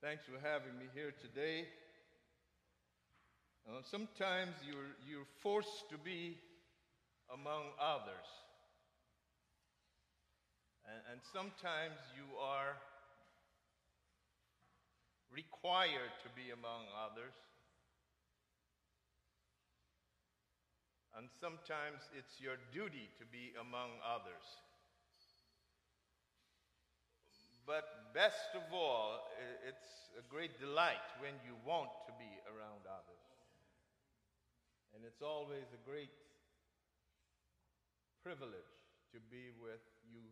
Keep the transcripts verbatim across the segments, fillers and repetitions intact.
Thanks for having me here today. Uh, sometimes you're, you're forced to be among others. And, and sometimes you are required to be among others. And sometimes it's your duty to be among others. But best of all, it's a great delight when you want to be around others. And it's always a great privilege to be with you,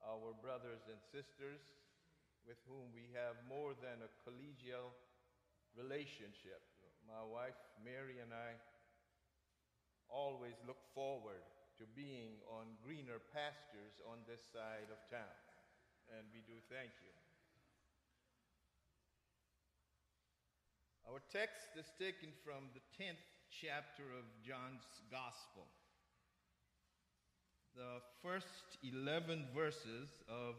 our brothers and sisters, with whom we have more than a collegial relationship. My wife, Mary, and I always look forward to being on greener pastures on this side of town. And we do thank you. Our text is taken from the tenth chapter of John's Gospel. The first eleven verses of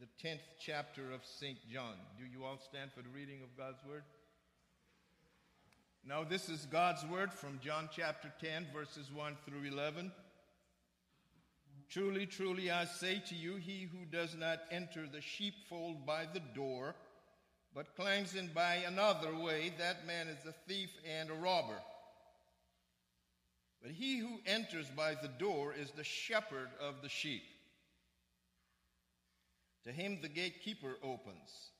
the tenth chapter of Saint John. Do you all stand for the reading of God's Word? Now this is God's Word from John chapter ten, verses one through eleven. Truly, truly, I say to you, he who does not enter the sheepfold by the door, but climbs in by another way, that man is a thief and a robber. But he who enters by the door is the shepherd of the sheep. To him the gatekeeper opens.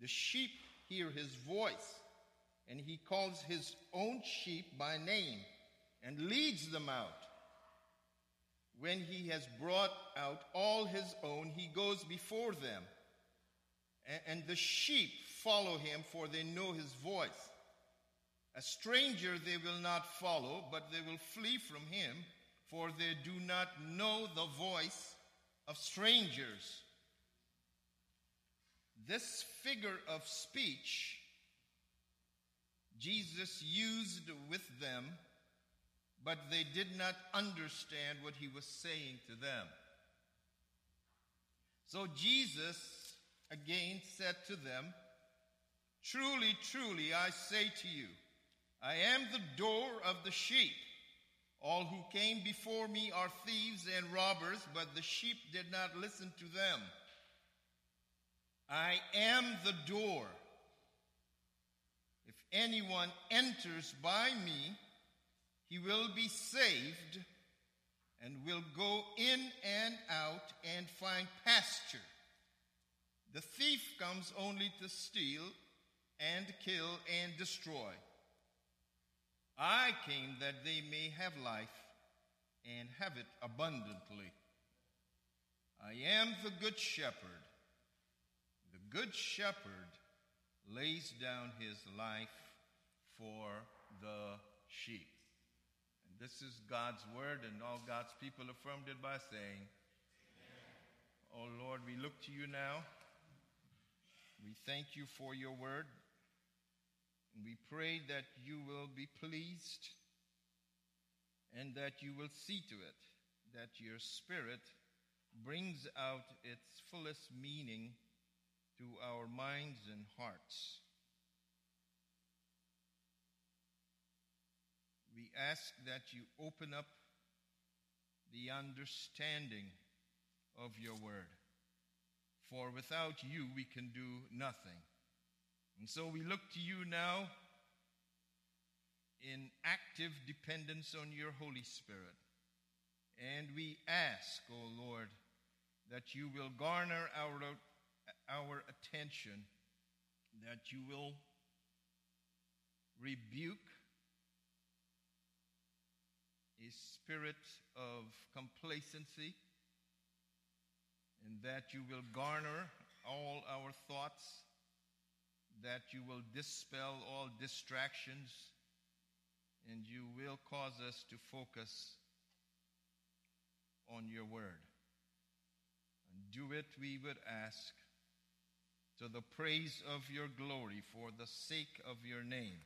The sheep hear his voice, and he calls his own sheep by name and leads them out. When he has brought out all his own, he goes before them, and the sheep follow him, for they know his voice. A stranger they will not follow, but they will flee from him, for they do not know the voice of strangers. This figure of speech Jesus used with them, but they did not understand what he was saying to them. So Jesus again said to them, Truly, truly, I say to you, I am the door of the sheep. All who came before me are thieves and robbers, but the sheep did not listen to them. I am the door. If anyone enters by me, he will be saved and will go in and out and find pasture. The thief comes only to steal and kill and destroy. I came that they may have life and have it abundantly. I am the good shepherd. The good shepherd lays down his life for the sheep. This is God's word, and all God's people affirmed it by saying, Amen. Oh Lord, we look to you now. We thank you for your word. And we pray that you will be pleased and that you will see to it, that your spirit brings out its fullest meaning to our minds and hearts. We ask that you open up the understanding of your word. For without you, we can do nothing. And so we look to you now in active dependence on your Holy Spirit. And we ask, O Lord, that you will garner our, our attention, that you will rebuke a spirit of complacency, and that you will garner all our thoughts, that you will dispel all distractions, and you will cause us to focus on your word. And do it, we would ask, to the praise of your glory, for the sake of your name.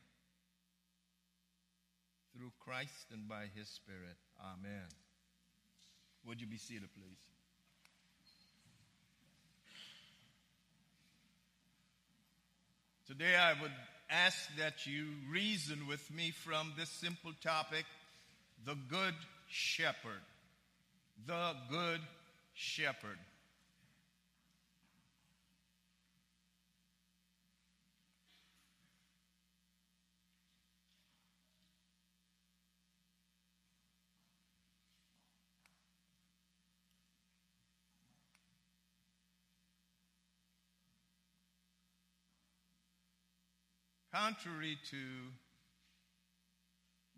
Through Christ and by his Spirit. Amen. Would you be seated, please? Today I would ask that you reason with me from this simple topic, the Good Shepherd. The Good Shepherd. Contrary to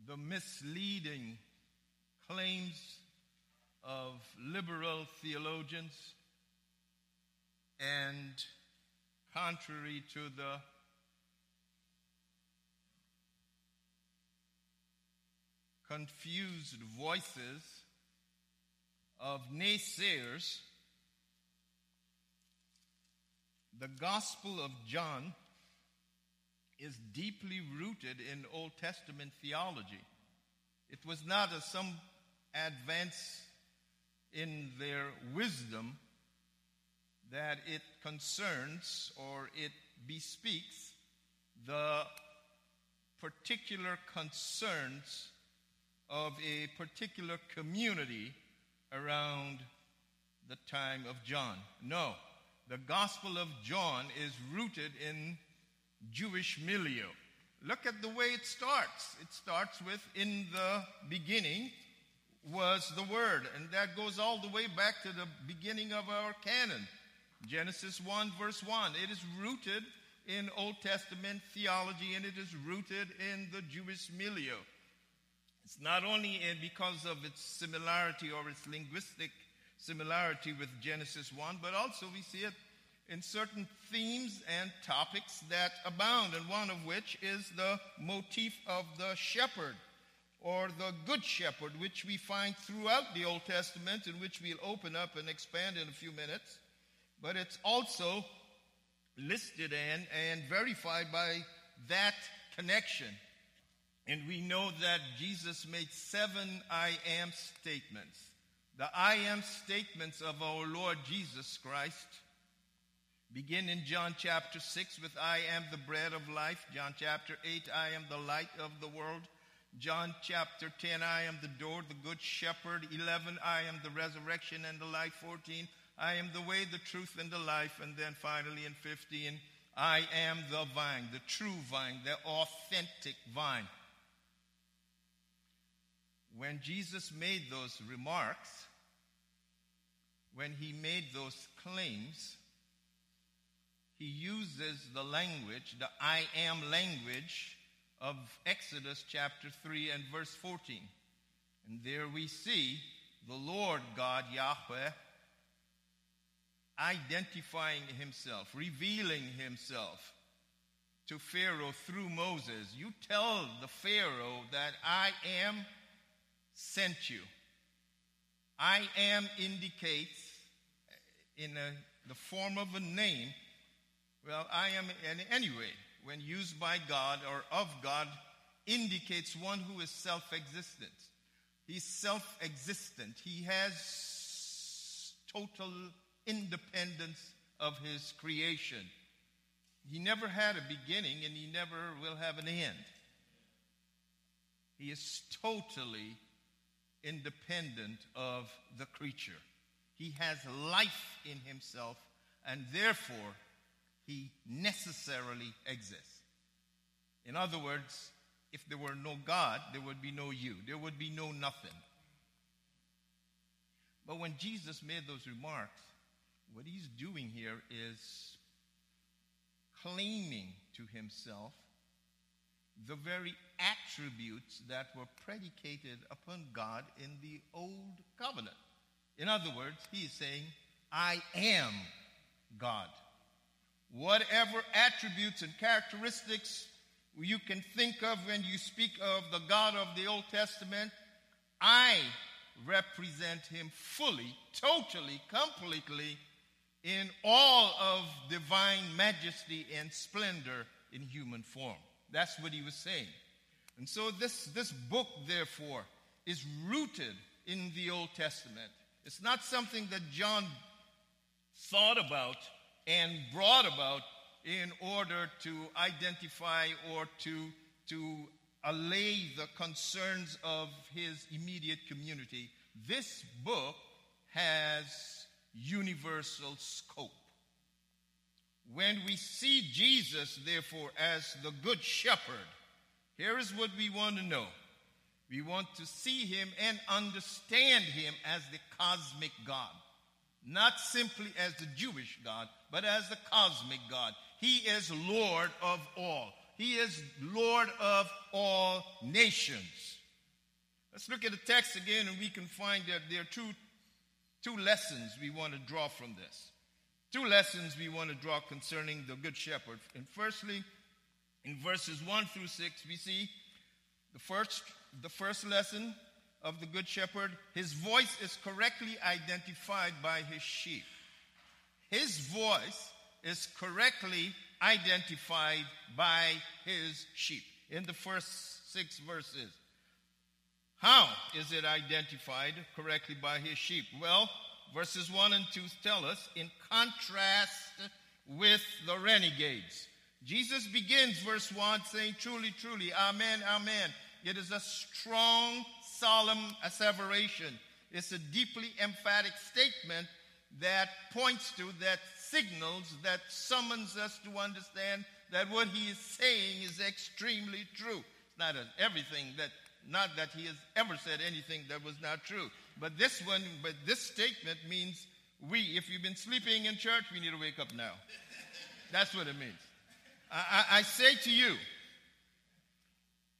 the misleading claims of liberal theologians and contrary to the confused voices of naysayers, the Gospel of John is deeply rooted in Old Testament theology. It was not, as some advance in their wisdom, that it concerns or it bespeaks the particular concerns of a particular community around the time of John. No, the Gospel of John is rooted in Jewish milieu. Look at the way it starts. It starts with, in the beginning was the Word. And that goes all the way back to the beginning of our canon. Genesis one verse one. It is rooted in Old Testament theology and it is rooted in the Jewish milieu. It's not only in because of its similarity or its linguistic similarity with Genesis one, but also we see it in certain themes and topics that abound, and one of which is the motif of the shepherd or the good shepherd, which we find throughout the Old Testament and which we'll open up and expand in a few minutes. But it's also listed and, and verified by that connection. And we know that Jesus made seven I am statements. The I am statements of our Lord Jesus Christ begin in John chapter six with I am the bread of life. John chapter eight, I am the light of the world. John chapter ten, I am the door, the good shepherd. eleven, I am the resurrection and the life. fourteen, I am the way, the truth, and the life. And then finally in fifteen, I am the vine, the true vine, the authentic vine. When Jesus made those remarks, when he made those claims, he uses the language, the I am language of Exodus chapter three and verse fourteen. And there we see the Lord God, Yahweh, identifying himself, revealing himself to Pharaoh through Moses. You tell the Pharaoh that I am sent you. I am indicates in a, the form of a name. Well, I am in any way, when used by God or of God, indicates one who is self-existent. He's self-existent. He has total independence of his creation. He never had a beginning and he never will have an end. He is totally independent of the creature. He has life in himself and therefore he necessarily exists. In other words, if there were no God, there would be no you. There would be no nothing. But when Jesus made those remarks, what he's doing here is claiming to himself the very attributes that were predicated upon God in the Old Covenant. In other words, he is saying, I am God. Whatever attributes and characteristics you can think of when you speak of the God of the Old Testament, I represent him fully, totally, completely in all of divine majesty and splendor in human form. That's what he was saying. And so this, this book, therefore, is rooted in the Old Testament. It's not something that John thought about and brought about in order to identify or to, to allay the concerns of his immediate community. This book has universal scope. When we see Jesus, therefore, as the Good Shepherd, here is what we want to know. We want to see him and understand him as the cosmic God. Not simply as the Jewish God, but as the cosmic God. He is Lord of all. He is Lord of all nations. Let's look at the text again, and we can find that there are two, two lessons we want to draw from this. Two lessons we want to draw concerning the Good Shepherd. And firstly, in verses one through six, we see the first, the first lesson of the Good Shepherd. His voice is correctly identified by his sheep. His voice is correctly identified by his sheep. In the first six verses, how is it identified correctly by his sheep? Well, verses one and two tell us, in contrast with the renegades. Jesus begins verse one saying, "Truly, truly, amen, amen." It is a strong, solemn asseveration. It's a deeply emphatic statement that points to, that signals, that summons us to understand that what he is saying is extremely true. It's not everything that, not that he has ever said anything that was not true. But this one, but this statement means we, if you've been sleeping in church, we need to wake up now. That's what it means. I, I, I say to you,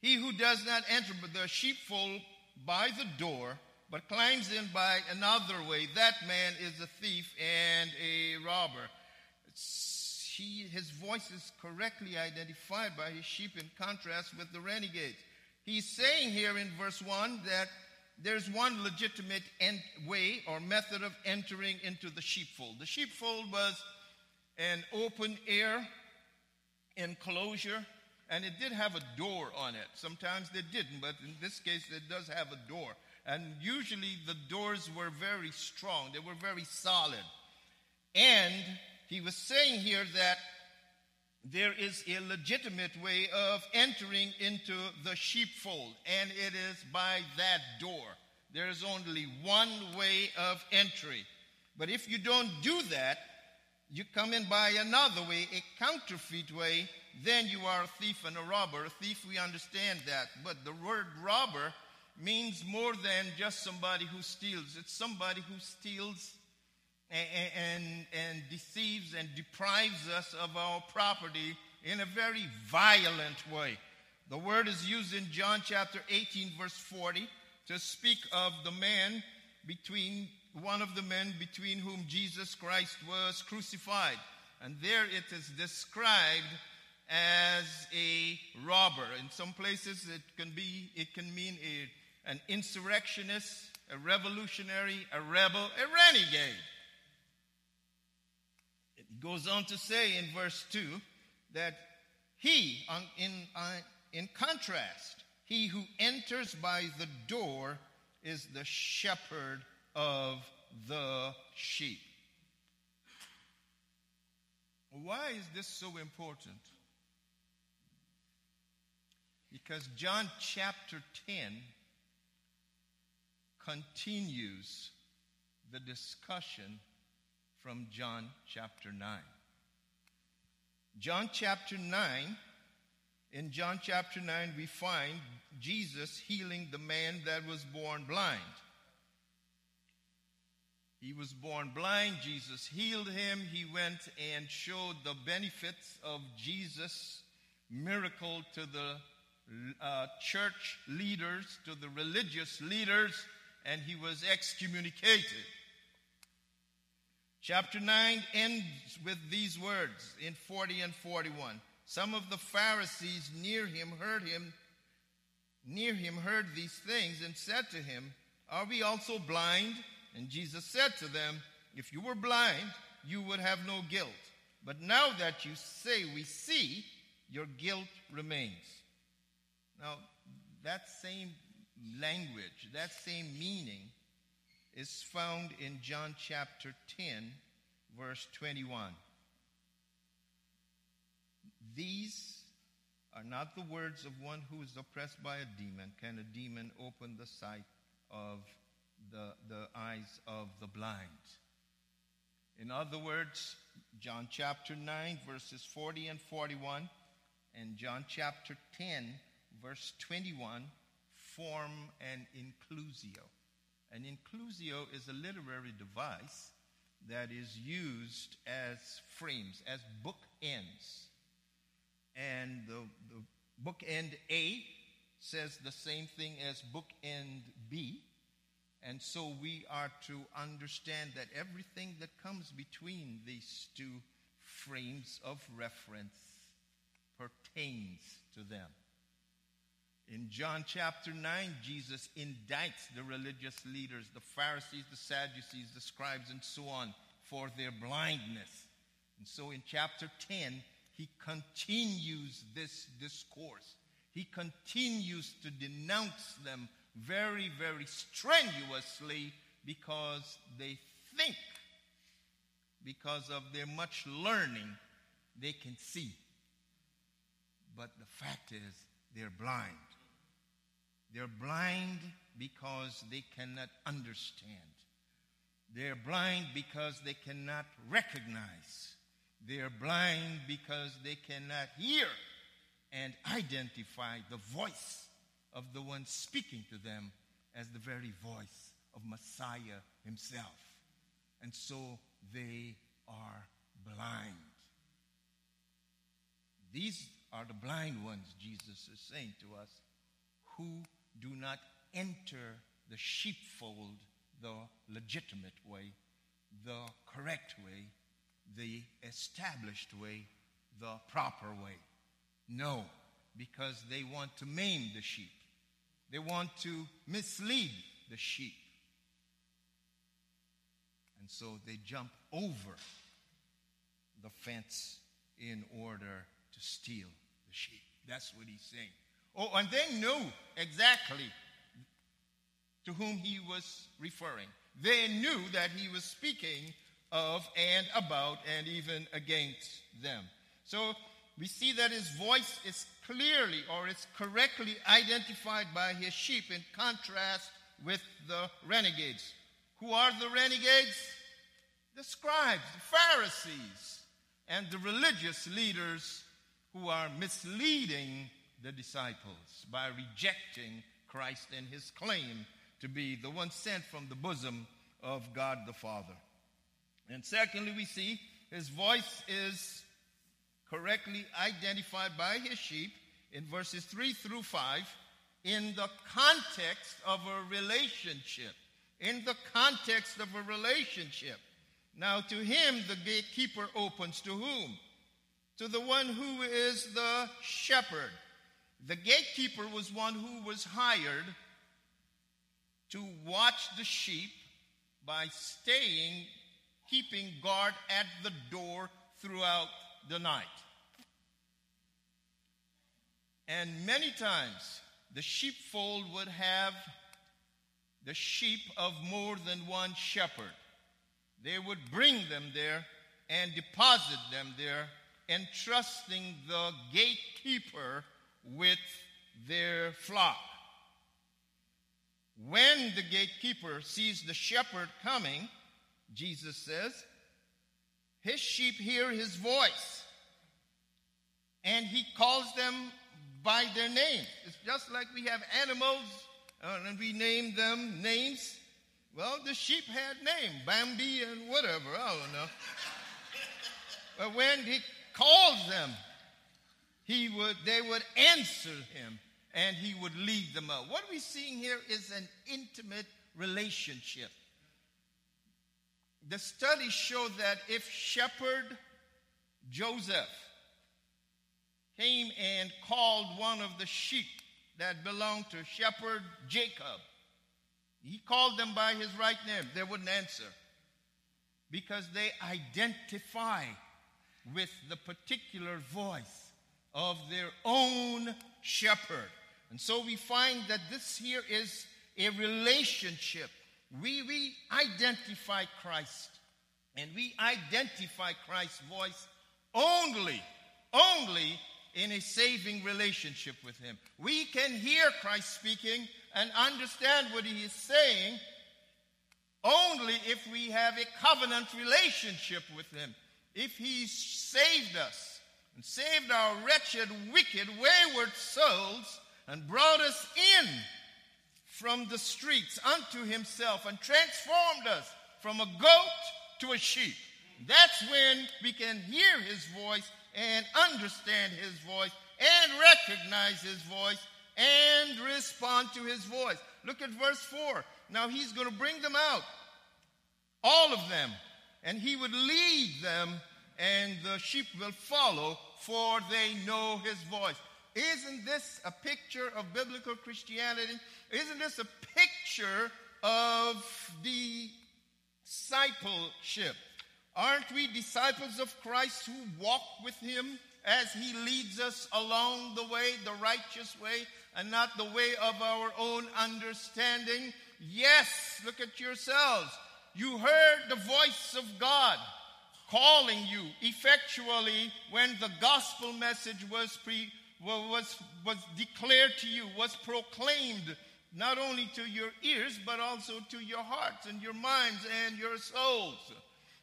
he who does not enter the sheepfold by the door, but climbs in by another way, that man is a thief and a robber. He, his voice is correctly identified by his sheep in contrast with the renegades. He's saying here in verse one that there's one legitimate ent- way or method of entering into the sheepfold. The sheepfold was an open-air enclosure, and it did have a door on it. Sometimes they didn't, but in this case, it does have a door. And usually the doors were very strong. They were very solid. And he was saying here that there is a legitimate way of entering into the sheepfold, and it is by that door. There is only one way of entry. But if you don't do that, you come in by another way, a counterfeit way, then you are a thief and a robber. A thief, we understand that. But the word robber means more than just somebody who steals. It's somebody who steals and, and, and deceives and deprives us of our property in a very violent way. The word is used in John chapter eighteen, verse forty, to speak of the man between, one of the men between whom Jesus Christ was crucified. And there it is described as a robber. In some places it can be, it can mean a, an insurrectionist, a revolutionary, a rebel, a renegade. It goes on to say in verse two that he, on, in, uh, in contrast, he who enters by the door is the shepherd of the sheep. Why is this so important? Because John chapter ten continues the discussion from John chapter nine. John chapter nine, in John chapter nine, we find Jesus healing the man that was born blind. He was born blind. Jesus healed him. He went and showed the benefits of Jesus' miracle to the Uh, church leaders, to the religious leaders, and he was excommunicated. Chapter nine ends with these words in forty and forty-one. Some of the Pharisees near him heard him, near him heard these things and said to him, "Are we also blind?" And Jesus said to them, "If you were blind, you would have no guilt. But now that you say we see, your guilt remains." Now, that same language, that same meaning is found in John chapter ten, verse twenty-one. These are not the words of one who is oppressed by a demon. Can a demon open the sight of the, the eyes of the blind? In other words, John chapter nine, verses forty and forty-one, and John chapter ten, verse twenty-one, form an inclusio. An inclusio is a literary device that is used as frames, as bookends. And the, the bookend A says the same thing as bookend B. And so we are to understand that everything that comes between these two frames of reference pertains to them. In John chapter nine, Jesus indicts the religious leaders, the Pharisees, the Sadducees, the scribes, and so on, for their blindness. And so in chapter ten, he continues this discourse. He continues to denounce them very, very strenuously because they think, because of their much learning, they can see. But the fact is, they're blind. They're blind because they cannot understand. They're blind because they cannot recognize. They're blind because they cannot hear and identify the voice of the one speaking to them as the very voice of Messiah himself. And so they are blind. These are the blind ones, Jesus is saying to us, who do not enter the sheepfold the legitimate way, the correct way, the established way, the proper way. No, because they want to maim the sheep. They want to mislead the sheep. And so they jump over the fence in order to steal the sheep. That's what he's saying. Oh, and they knew exactly to whom he was referring. They knew that he was speaking of and about and even against them. So we see that his voice is clearly or is correctly identified by his sheep in contrast with the renegades. Who are the renegades? The scribes, the Pharisees, and the religious leaders who are misleading the disciples by rejecting Christ and his claim to be the one sent from the bosom of God the Father. And secondly, we see his voice is correctly identified by his sheep in verses three through five in the context of a relationship. In the context of a relationship. Now to him the gatekeeper opens. To whom? To the one who is the shepherd. The gatekeeper was one who was hired to watch the sheep by staying, keeping guard at the door throughout the night. And many times the sheepfold would have the sheep of more than one shepherd. They would bring them there and deposit them there, entrusting the gatekeeper with their flock. When the gatekeeper sees the shepherd coming, Jesus says, his sheep hear his voice, and he calls them by their name. It's just like we have animals, uh, and we name them names. Well, the sheep had names, Bambi and whatever, I don't know. But when he calls them, he would, they would answer him, and he would lead them out. What we're seeing here is an intimate relationship. The studies show that if shepherd Joseph came and called one of the sheep that belonged to shepherd Jacob, he called them by his right name, they wouldn't answer because they identify with the particular voice of their own shepherd. And so we find that this here is a relationship. We, we identify Christ, and we identify Christ's voice only only in a saving relationship with him. We can hear Christ speaking and understand what he is saying only if we have a covenant relationship with him. If he saved us and saved our wretched, wicked, wayward souls and brought us in from the streets unto himself and transformed us from a goat to a sheep, that's when we can hear his voice and understand his voice and recognize his voice and respond to his voice. Look at verse four. Now he's going to bring them out, all of them, and he would lead them, and the sheep will follow, for they know his voice. Isn't this a picture of biblical Christianity? Isn't this a picture of discipleship? Aren't we disciples of Christ who walk with him as he leads us along the way, the righteous way, and not the way of our own understanding? Yes, look at yourselves. You heard the voice of God calling you effectually when the gospel message was pre, was, was declared to you, was proclaimed not only to your ears, but also to your hearts and your minds and your souls.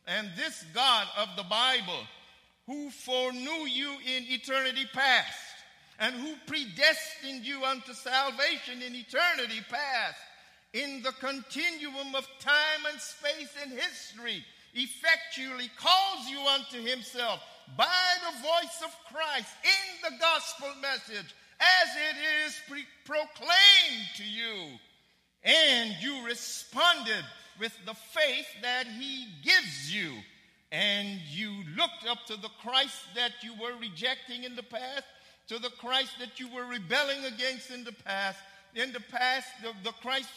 And this God of the Bible, who foreknew you in eternity past, and who predestined you unto salvation in eternity past, in the continuum of time and space and history, effectually calls you unto himself by the voice of Christ in the gospel message, as it is pre- proclaimed to you. And you responded with the faith that he gives you. And you looked up to the Christ that you were rejecting in the past, to the Christ that you were rebelling against in the past, in the past, the, the Christ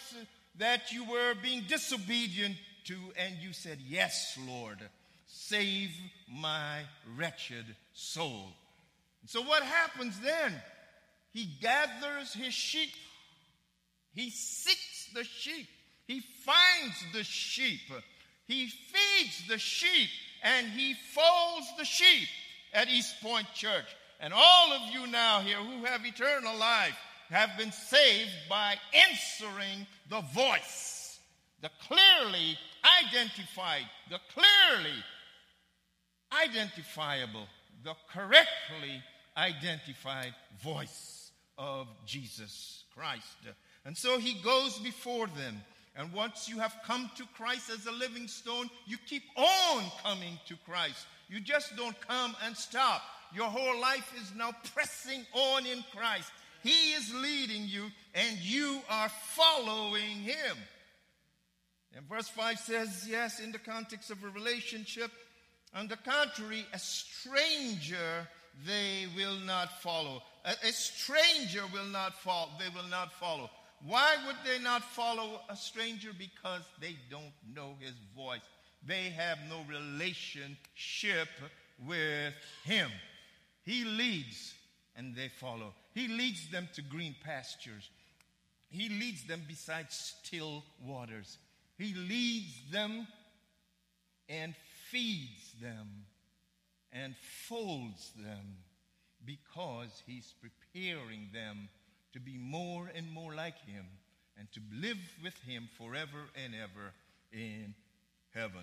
that you were being disobedient to, and you said, yes, Lord, save my wretched soul. And so what happens then? He gathers his sheep. He seeks the sheep. He finds the sheep. He feeds the sheep, and he folds the sheep at East Point Church. And all of you now here who have eternal life have been saved by answering the voice, the clearly identified, the clearly identifiable, the correctly identified voice of Jesus Christ. And so he goes before them. And once you have come to Christ as a living stone, you keep on coming to Christ. You just don't come and stop. Your whole life is now pressing on in Christ. He is leading you, and you are following him. And verse five says, yes, in the context of a relationship, on the contrary, a stranger they will not follow. A, a stranger will not follow. They will not follow. Why would they not follow a stranger? Because they don't know his voice. They have no relationship with him. He leads and they follow. He leads them to green pastures. He leads them beside still waters. He leads them and feeds them and folds them because he's preparing them to be more and more like him, and to live with him forever and ever in heaven.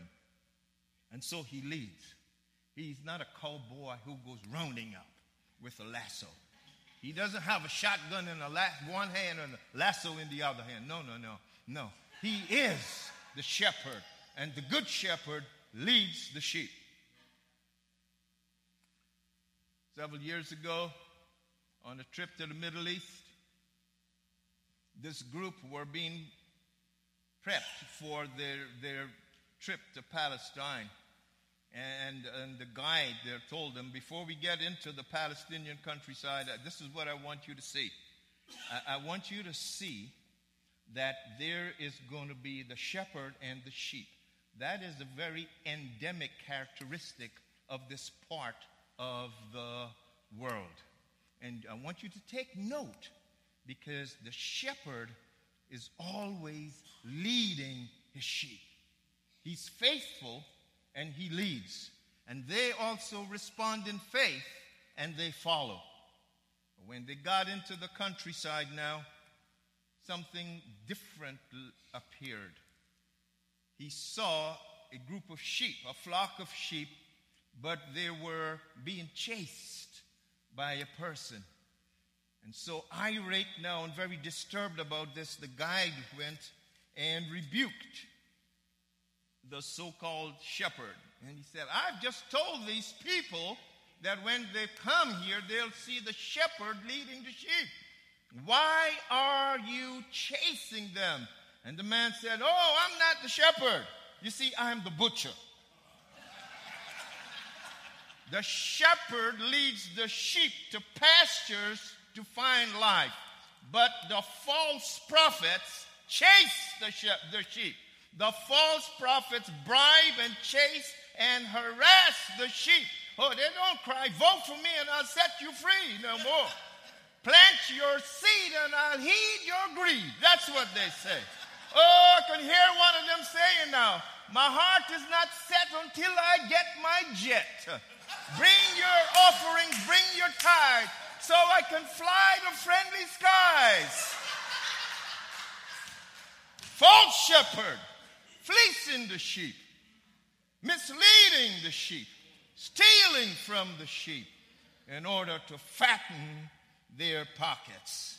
And so he leads. He's not a cowboy who goes rounding up with a lasso. He doesn't have a shotgun in a la- one hand and a lasso in the other hand. No, no, no, no. He is the shepherd, and the good shepherd leads the sheep. Several years ago, on a trip to the Middle East, this group were being prepped for their their trip to Palestine. And, and the guide there told them, before we get into the Palestinian countryside, this is what I want you to see. I, I want you to see that there is going to be the shepherd and the sheep. That is a very endemic characteristic of this part of the world. And I want you to take note, because the shepherd is always leading his sheep. He's faithful, and he leads. And they also respond in faith and they follow. When they got into the countryside now, something different appeared. He saw a group of sheep, a flock of sheep, but they were being chased by a person. And so irate now and very disturbed about this, the guide went and rebuked the so-called shepherd. And he said, I've just told these people that when they come here, they'll see the shepherd leading the sheep. Why are you chasing them? And the man said, oh, I'm not the shepherd. You see, I'm the butcher. The shepherd leads the sheep to pastures to find life. But the false prophets chase the sheep. The false prophets bribe and chase and harass the sheep. Oh, they don't cry, vote for me and I'll set you free no more. Plant your seed and I'll heed your greed. That's what they say. Oh, I can hear one of them saying now, my heart is not set until I get my jet. Bring your offerings, bring your tithe, so I can fly to friendly skies. False shepherd, fleecing the sheep, misleading the sheep, stealing from the sheep in order to fatten their pockets.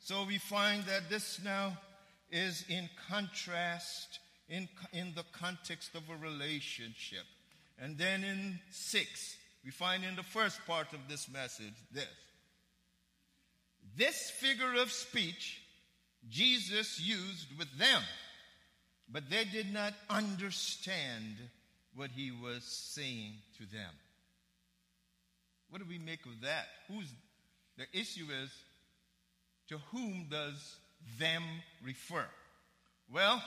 So we find that this now is in contrast in, in the context of a relationship. And then in six, we find in the first part of this message this. This figure of speech Jesus used with them, but they did not understand what he was saying to them. What do we make of that? Who's the issue is, to whom does them refer? Well,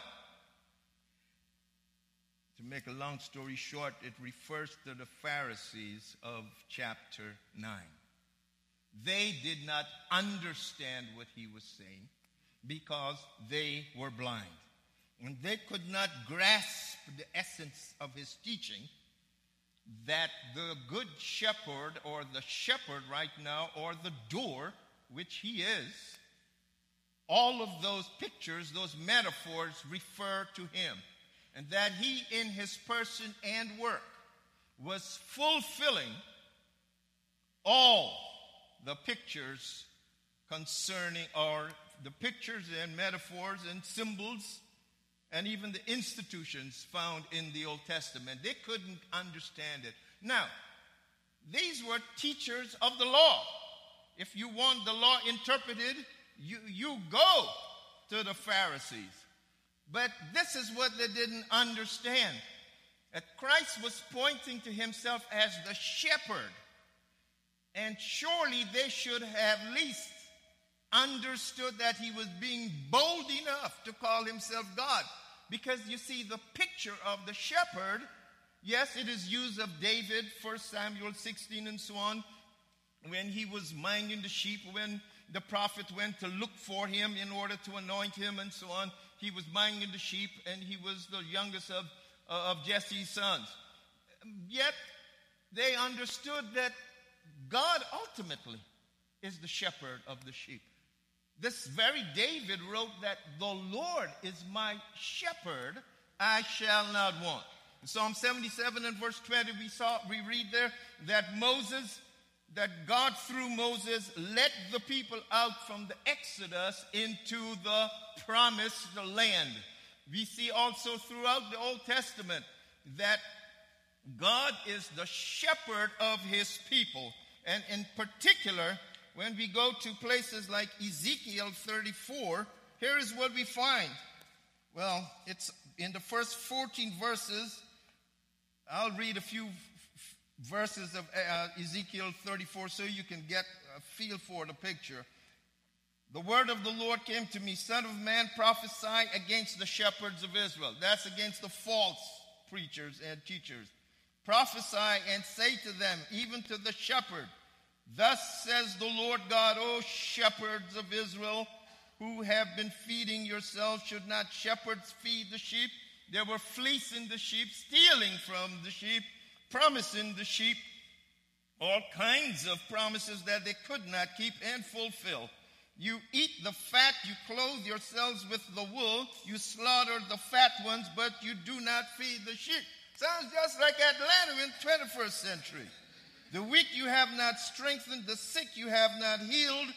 to make a long story short, it refers to the Pharisees of chapter nine. They did not understand what he was saying because they were blind. And they could not grasp the essence of his teaching, that the good shepherd, or the shepherd right now, or the door, which he is, all of those pictures, those metaphors refer to him. And that he, in his person and work, was fulfilling all the pictures concerning, or the pictures and metaphors and symbols, and even the institutions found in the Old Testament. They couldn't understand it. Now, these were teachers of the law. If you want the law interpreted, you, you go to the Pharisees. But this is what they didn't understand. That Christ was pointing to himself as the shepherd. And surely they should have at least understood that he was being bold enough to call himself God. Because you see, the picture of the shepherd, yes, it is used of David, First Samuel sixteen and so on, when he was minding the sheep, when the prophet went to look for him in order to anoint him and so on. He was minding the sheep, and he was the youngest of, uh, of Jesse's sons. Yet, they understood that God ultimately is the shepherd of the sheep. This very David wrote that the Lord is my shepherd, I shall not want. In Psalm seventy-seven and verse twenty, we saw, we read there that Moses, that God through Moses led the people out from the Exodus into the promised land. We see also throughout the Old Testament that God is the shepherd of his people. And in particular, when we go to places like Ezekiel thirty-four, here is what we find. Well, it's in the first fourteen verses. I'll read a few f- verses of uh, Ezekiel thirty-four so you can get a feel for the picture. The word of the Lord came to me, Son of man, prophesy against the shepherds of Israel. That's against the false preachers and teachers. Prophesy and say to them, even to the shepherd, thus says the Lord God, O shepherds of Israel, who have been feeding yourselves, should not shepherds feed the sheep? They were fleecing the sheep, stealing from the sheep, promising the sheep all kinds of promises that they could not keep and fulfill. You eat the fat, you clothe yourselves with the wool, you slaughter the fat ones, but you do not feed the sheep. Sounds just like Atlanta in the twenty-first century. The weak you have not strengthened, the sick you have not healed,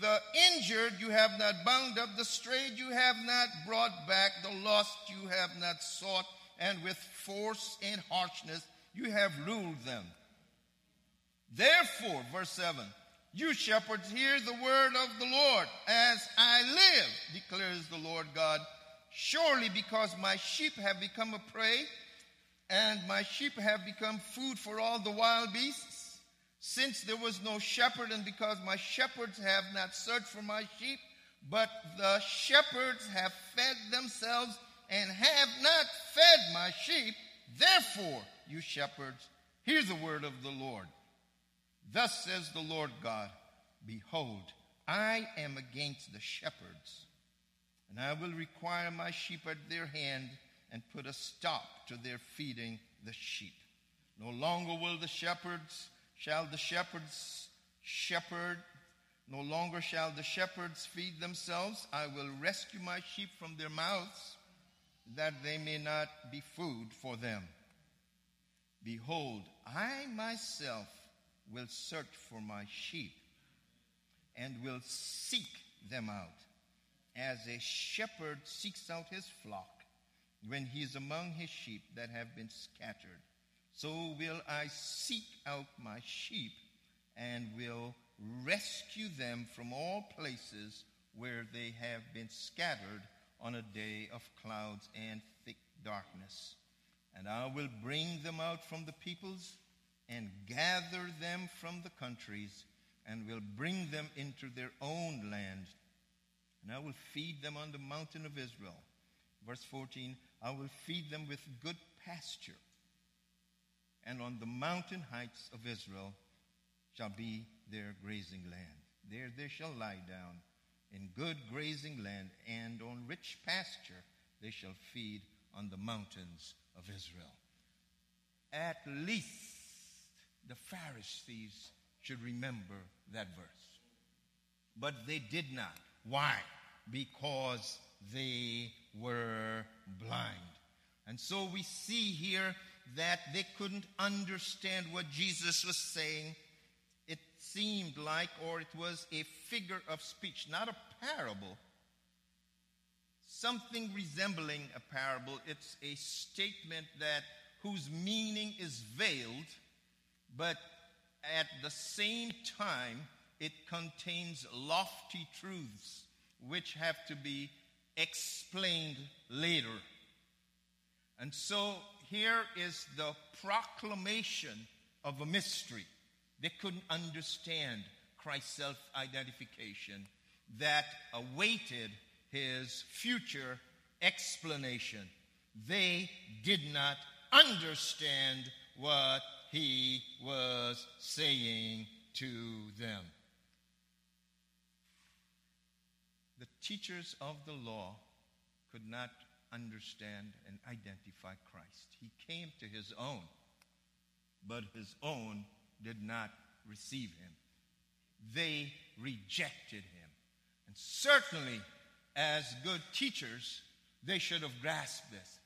the injured you have not bound up, the strayed you have not brought back, the lost you have not sought, and with force and harshness you have ruled them. Therefore, verse seven, you shepherds, hear the word of the Lord. As I live, declares the Lord God, surely because my sheep have become a prey, and my sheep have become food for all the wild beasts, since there was no shepherd, and because my shepherds have not searched for my sheep, but the shepherds have fed themselves and have not fed my sheep. Therefore, you shepherds, hear the word of the Lord. Thus says the Lord God, behold, I am against the shepherds, and I will require my sheep at their hand and put a stop to their feeding the sheep. No longer will the shepherds, shall the shepherds shepherd, no longer shall the shepherds feed themselves. I will rescue my sheep from their mouths, that they may not be food for them. Behold, I myself will search for my sheep and will seek them out, as a shepherd seeks out his flock when he is among his sheep that have been scattered. So will I seek out my sheep and will rescue them from all places where they have been scattered on a day of clouds and thick darkness. And I will bring them out from the peoples and gather them from the countries, and will bring them into their own land. And I will feed them on the mountain of Israel. Verse fourteen, I will feed them with good pasture, and on the mountain heights of Israel shall be their grazing land. There they shall lie down in good grazing land, and on rich pasture they shall feed on the mountains of Israel. At least the Pharisees should remember that verse. But they did not. Why? Because they were blind. And so we see here that they couldn't understand what Jesus was saying. It seemed like, or it was a figure of speech, not a parable. Something resembling a parable. It's a statement that whose meaning is veiled, but at the same time, it contains lofty truths which have to be explained later. And so here is the proclamation of a mystery. They couldn't understand Christ's self-identification that awaited his future explanation. They did not understand what he was saying to them. The teachers of the law could not understand and identify Christ. He came to his own, but his own did not receive him. They rejected him. And certainly, as good teachers, they should have grasped this.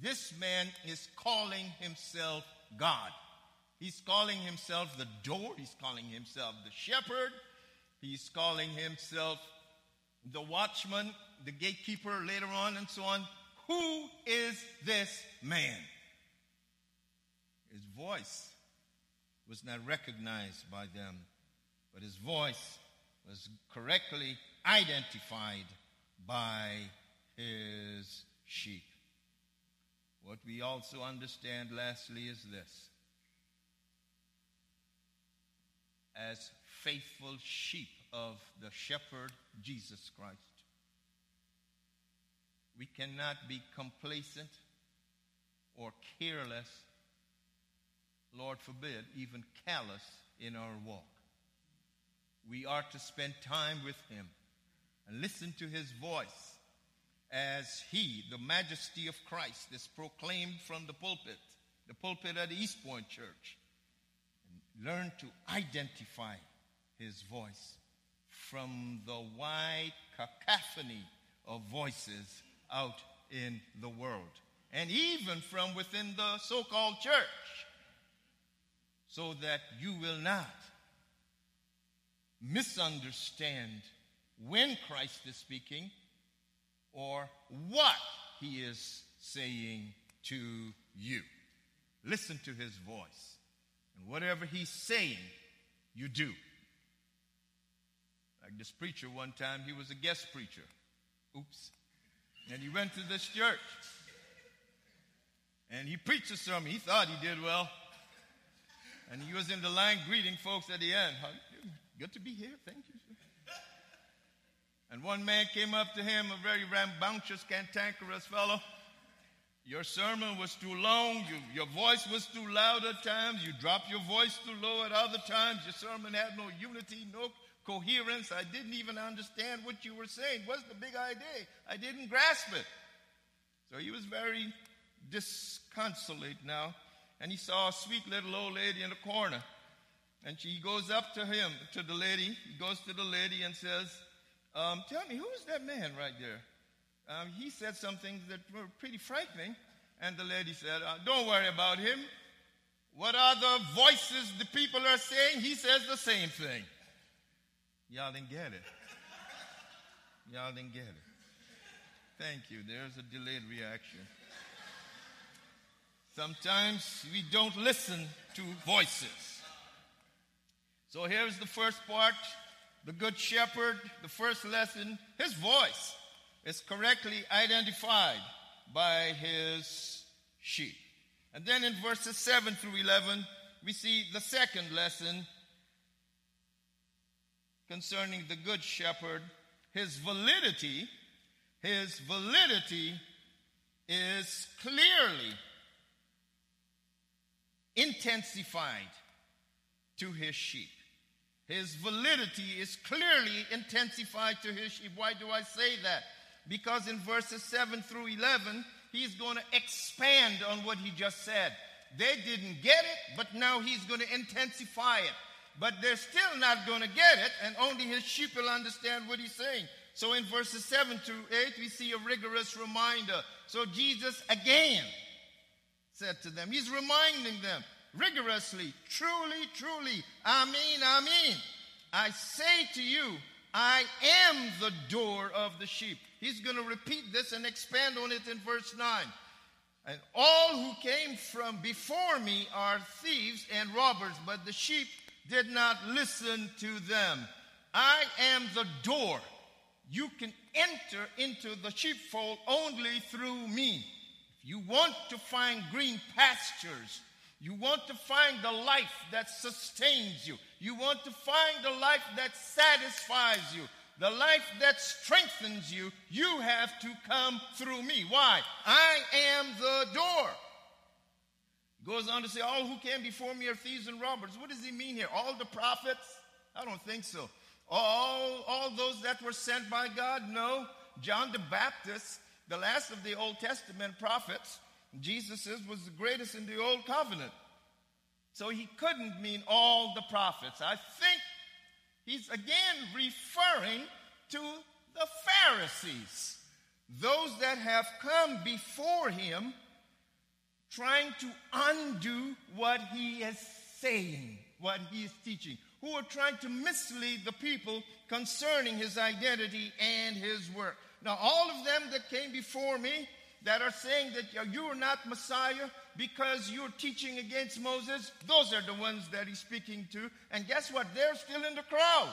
This man is calling himself God. He's calling himself the door. He's calling himself the shepherd. He's calling himself the watchman, the gatekeeper later on, and so on. Who is this man? His voice was not recognized by them, but his voice was correctly identified by his sheep. What we also understand, lastly, is this. As faithful sheep of the shepherd, Jesus Christ, we cannot be complacent or careless, Lord forbid, even callous in our walk. We are to spend time with him and listen to his voice as he, the majesty of Christ, is proclaimed from the pulpit, the pulpit at East Point Church. learn to identify his voice from the wide cacophony of voices out in the world, and even from within the so-called church, so that you will not misunderstand when Christ is speaking or what he is saying to you. Listen to his voice, and whatever he's saying, you do. Like this preacher one time, he was a guest preacher. Oops. And he went to this church, and he preached a sermon. He thought he did well. And he was in the line greeting folks at the end. Good to be here. Thank you. And one man came up to him, a very rambunctious, cantankerous fellow. Your sermon was too long. You, your voice was too loud at times. You dropped your voice too low at other times. Your sermon had no unity, no coherence. I didn't even understand what you were saying. What's the big idea? I didn't grasp it. So he was very disconsolate now. And he saw a sweet little old lady in the corner. And she goes up to him, to the lady. He goes to the lady and says, um, tell me, who is that man right there? Um, he said some things that were pretty frightening. And the lady said, uh, don't worry about him. What are the voices the people are saying? He says the same thing. Y'all didn't get it. Y'all didn't get it. Thank you. There's a delayed reaction. Sometimes we don't listen to voices. So here's the first part. The Good Shepherd, the first lesson, his voice is correctly identified by his sheep. And then in verses seven through eleven, we see the second lesson concerning the Good Shepherd. His validity, his validity is clearly intensified to his sheep. His validity is clearly intensified to his sheep. Why do I say that? Because in verses seven through eleven, he's going to expand on what he just said. They didn't get it, but now he's going to intensify it. But they're still not going to get it, and only his sheep will understand what he's saying. So in verses seven through eight, we see a rigorous reminder. So Jesus again said to them, he's reminding them rigorously, truly, truly, amen, amen. I say to you, I am the door of the sheep. He's going to repeat this and expand on it in verse nine. And all who came from before me are thieves and robbers, but the sheep did not listen to them. I am the door. You can enter into the sheepfold only through me. If you want to find green pastures, you want to find the life that sustains you, you want to find the life that satisfies you, the life that strengthens you, you have to come through me. Why? I am the door. Goes on to say, all who came before me are thieves and robbers. What does he mean here? All the prophets? I don't think so. All, all those that were sent by God? No. John the Baptist, the last of the Old Testament prophets, Jesus says, was the greatest in the Old Covenant. So he couldn't mean all the prophets. I think he's again referring to the Pharisees, those that have come before him trying to undo what he is saying, what he is teaching, who are trying to mislead the people concerning his identity and his work. Now, all of them that came before me that are saying that you are not Messiah because you're teaching against Moses, those are the ones that he's speaking to. And guess what? They're still in the crowd.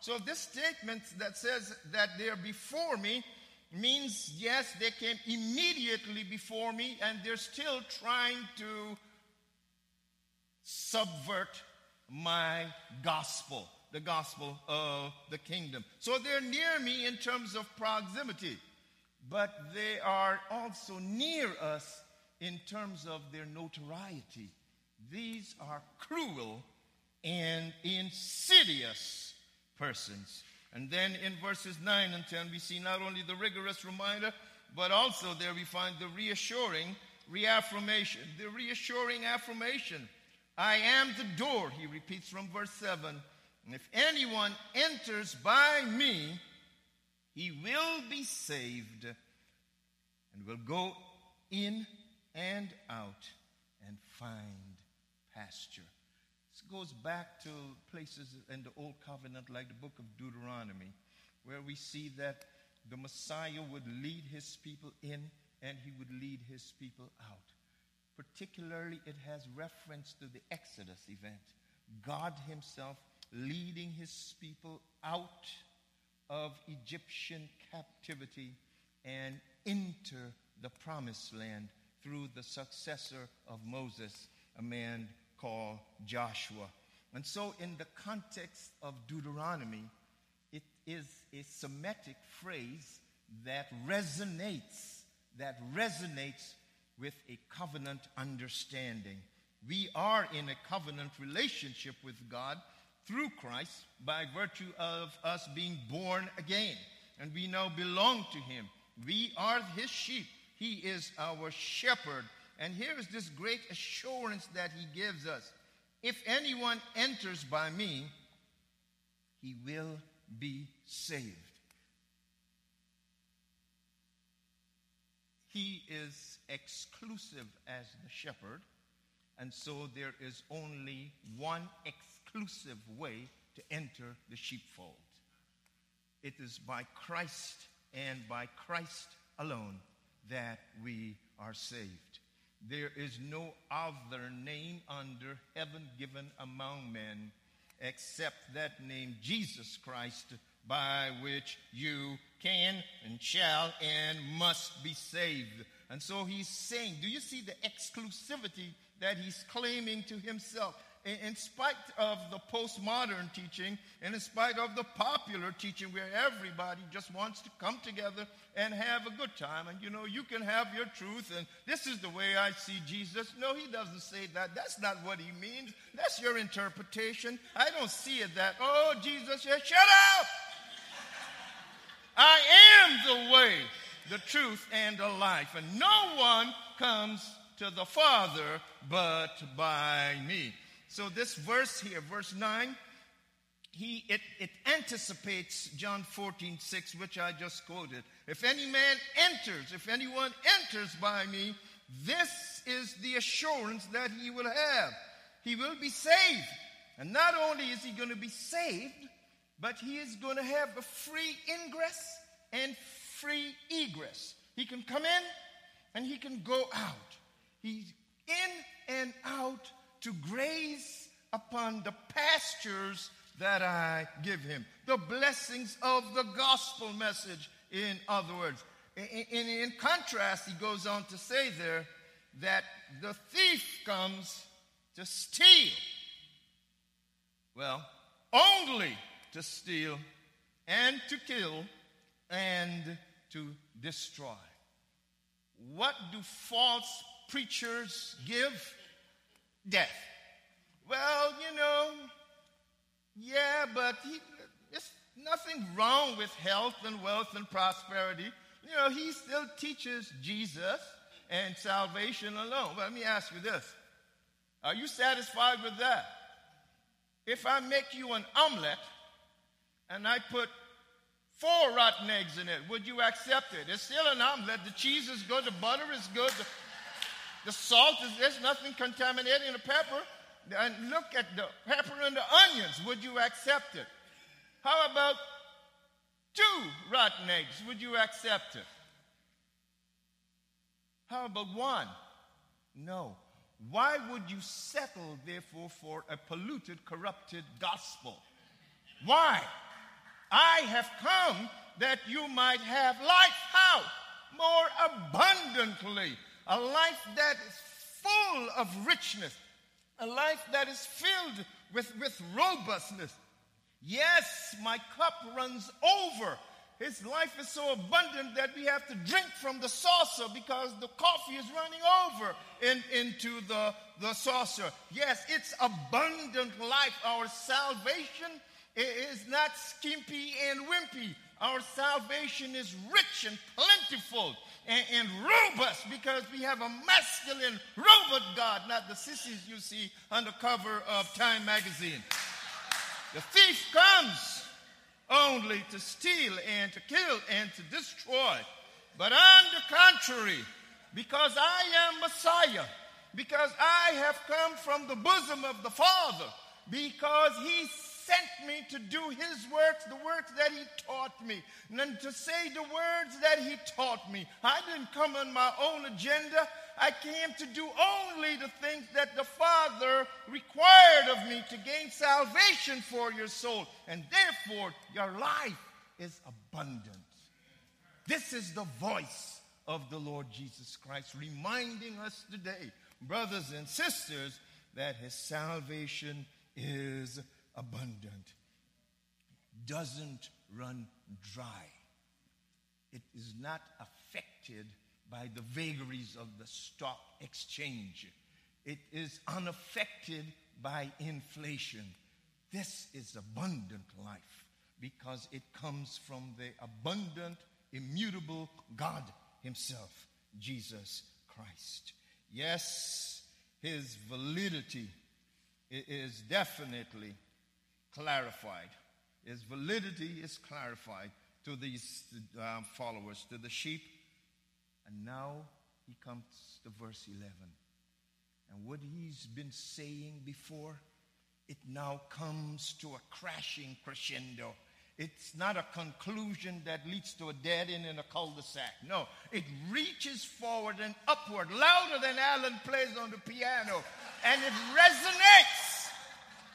So this statement that says that they're before me means, yes, they came immediately before me, and they're still trying to subvert my gospel, the gospel of the kingdom. So they're near me in terms of proximity, but they are also near us in terms of their notoriety. These are cruel and insidious persons. And then in verses nine and ten, we see not only the rigorous reminder, but also there we find the reassuring reaffirmation, the reassuring affirmation I am the door, he repeats from verse seven. And if anyone enters by me, he will be saved and will go in and out and find pasture. This goes back to places in the Old Covenant like the book of Deuteronomy, where we see that the Messiah would lead his people in and he would lead his people out. Particularly, it has reference to the Exodus event. God himself leading his people out of Egyptian captivity and into the promised land through the successor of Moses, a man called Joshua. And so in the context of Deuteronomy, it is a Semitic phrase that resonates, that resonates with a covenant understanding. We are in a covenant relationship with God through Christ by virtue of us being born again. And we now belong to him. We are his sheep. He is our shepherd. And here is this great assurance that he gives us. If anyone enters by me, he will be saved. He is exclusive as the shepherd, and so there is only one exclusive way to enter the sheepfold. It is by Christ and by Christ alone that we are saved. There is no other name under heaven given among men except that name, Jesus Christ, by which you can and shall and must be saved. And so he's saying, do you see the exclusivity that he's claiming to himself? In spite of the postmodern teaching and in spite of the popular teaching where everybody just wants to come together and have a good time and, you know, you can have your truth and this is the way I see Jesus. No, he doesn't say that. That's not what he means. That's your interpretation. I don't see it that, oh, Jesus said, shut up! I am the way, the truth, and the life. And no one comes to the Father but by me. So this verse here, verse nine, he it, it anticipates John fourteen six, which I just quoted. If any man enters, if anyone enters by me, this is the assurance that he will have. He will be saved. And not only is he going to be saved, but he is going to have a free ingress and free egress. He can come in and he can go out. He's in and out to graze upon the pastures that I give him. The blessings of the gospel message, in other words. In, in, in contrast, he goes on to say there that the thief comes to steal. Well, only to steal and to kill and to destroy. What do false preachers give? Death. Well, you know, yeah, but he, there's nothing wrong with health and wealth and prosperity. You know, he still teaches Jesus and salvation alone. Let me ask you this. Are you satisfied with that? If I make you an omelet, and I put four rotten eggs in it, would you accept it? It's still an omelet. The cheese is good. The butter is good. The, the salt is, there's nothing contaminating the pepper. And look at the pepper and the onions. Would you accept it? How about two rotten eggs? Would you accept it? How about one? No. Why would you settle, therefore, for a polluted, corrupted gospel? Why? I have come that you might have life. How? More abundantly. A life that is full of richness. A life that is filled with, with robustness. Yes, my cup runs over. His life is so abundant that we have to drink from the saucer because the coffee is running over in, into the, the saucer. Yes, it's abundant life. Our salvation it is not skimpy and wimpy. Our salvation is rich and plentiful. and, and robust, because we have a masculine robot God, not the sissies you see under cover of Time magazine. The thief comes only to steal and to kill and to destroy. But on the contrary, because I am Messiah, because I have come from the bosom of the Father, because he sent me to do his works, the works that he taught me, and to say the words that he taught me. I didn't come on my own agenda. I came to do only the things that the Father required of me to gain salvation for your soul. And therefore, your life is abundant. This is the voice of the Lord Jesus Christ, reminding us today, brothers and sisters, that his salvation is abundant. It doesn't run dry. It is not affected by the vagaries of the stock exchange. It is unaffected by inflation. This is abundant life because it comes from the abundant, immutable God himself, Jesus Christ. Yes, his validity is definitely clarified. His validity is clarified to these uh, followers, to the sheep. And now he comes to verse eleven. And what he's been saying before, it now comes to a crashing crescendo. It's not a conclusion that leads to a dead end in a cul-de-sac. No, it reaches forward and upward, louder than Alan plays on the piano. And it resonates.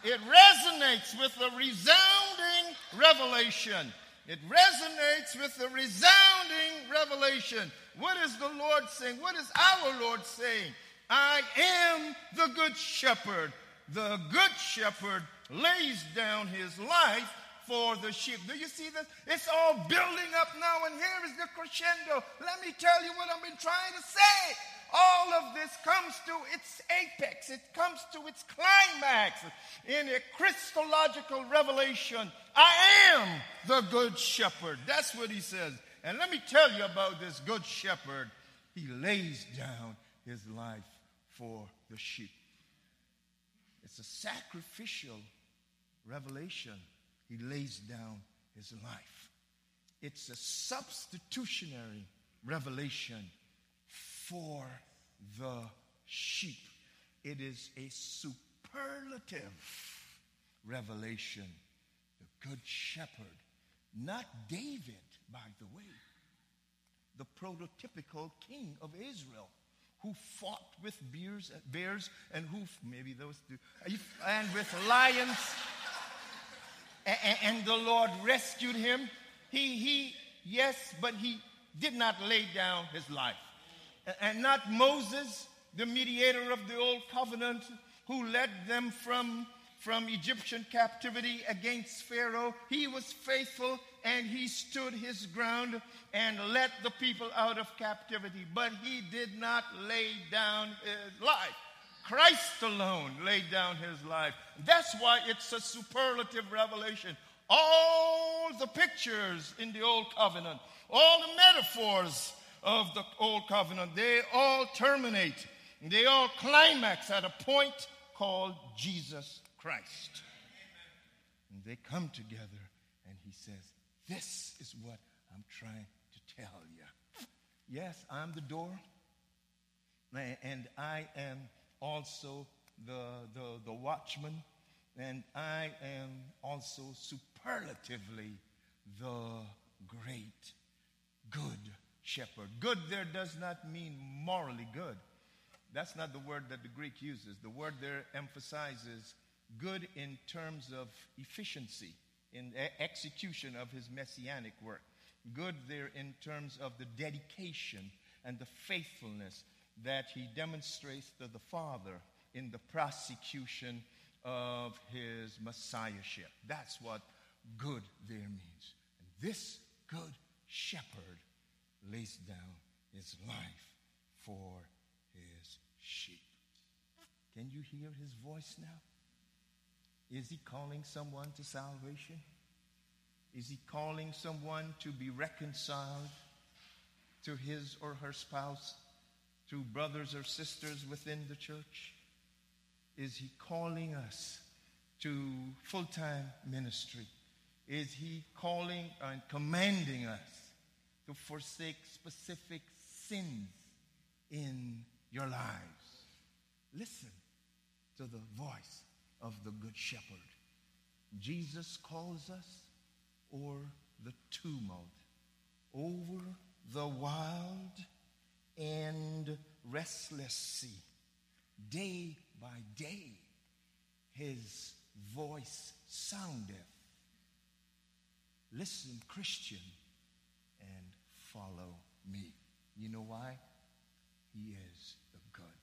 It resonates with a resounding revelation. It resonates with a resounding revelation. What is the Lord saying? What is our Lord saying? I am the good shepherd. The good shepherd lays down his life for the sheep. Do you see this? It's all building up now, and here is the crescendo. Let me tell you what I've been trying to say. All of this comes to its apex. It comes to its climax in a Christological revelation. I am the good shepherd. That's what he says. And let me tell you about this good shepherd. He lays down his life for the sheep. It's a sacrificial revelation. He lays down his life. It's a substitutionary revelation for the sheep. It is a superlative revelation. The good shepherd, not David, by the way, the prototypical king of Israel, who fought with bears, bears and who, maybe those two, and with lions. And the Lord rescued him. He, he, yes, but he did not lay down his life. And not Moses, the mediator of the old covenant, who led them from, from Egyptian captivity against Pharaoh. He was faithful and he stood his ground and let the people out of captivity. But he did not lay down his life. Christ alone laid down his life. That's why it's a superlative revelation. All the pictures in the Old Covenant, all the metaphors of the Old Covenant, they all terminate, they all climax at a point called Jesus Christ. And they come together and he says, this is what I'm trying to tell you. Yes, I'm the door, and I am also the, the, the watchman, and I am also superlatively the great good shepherd. Good there does not mean morally good. That's not the word that the Greek uses. The word there emphasizes good in terms of efficiency, in execution of his messianic work. Good there in terms of the dedication and the faithfulness that he demonstrates to the Father in the prosecution of his messiahship. That's what good there means. And this good shepherd lays down his life for his sheep. Can you hear his voice now? Is he calling someone to salvation? Is he calling someone to be reconciled? to his or her spouse, to brothers or sisters within the church? Is he calling us to full-time ministry? Is he calling and commanding us to forsake specific sins in your lives? Listen to the voice of the Good Shepherd. Jesus calls us o'er the tumult, over the wild and restless sea. Day by day, his voice soundeth. Listen, Christian, and follow me. You know why? He is the good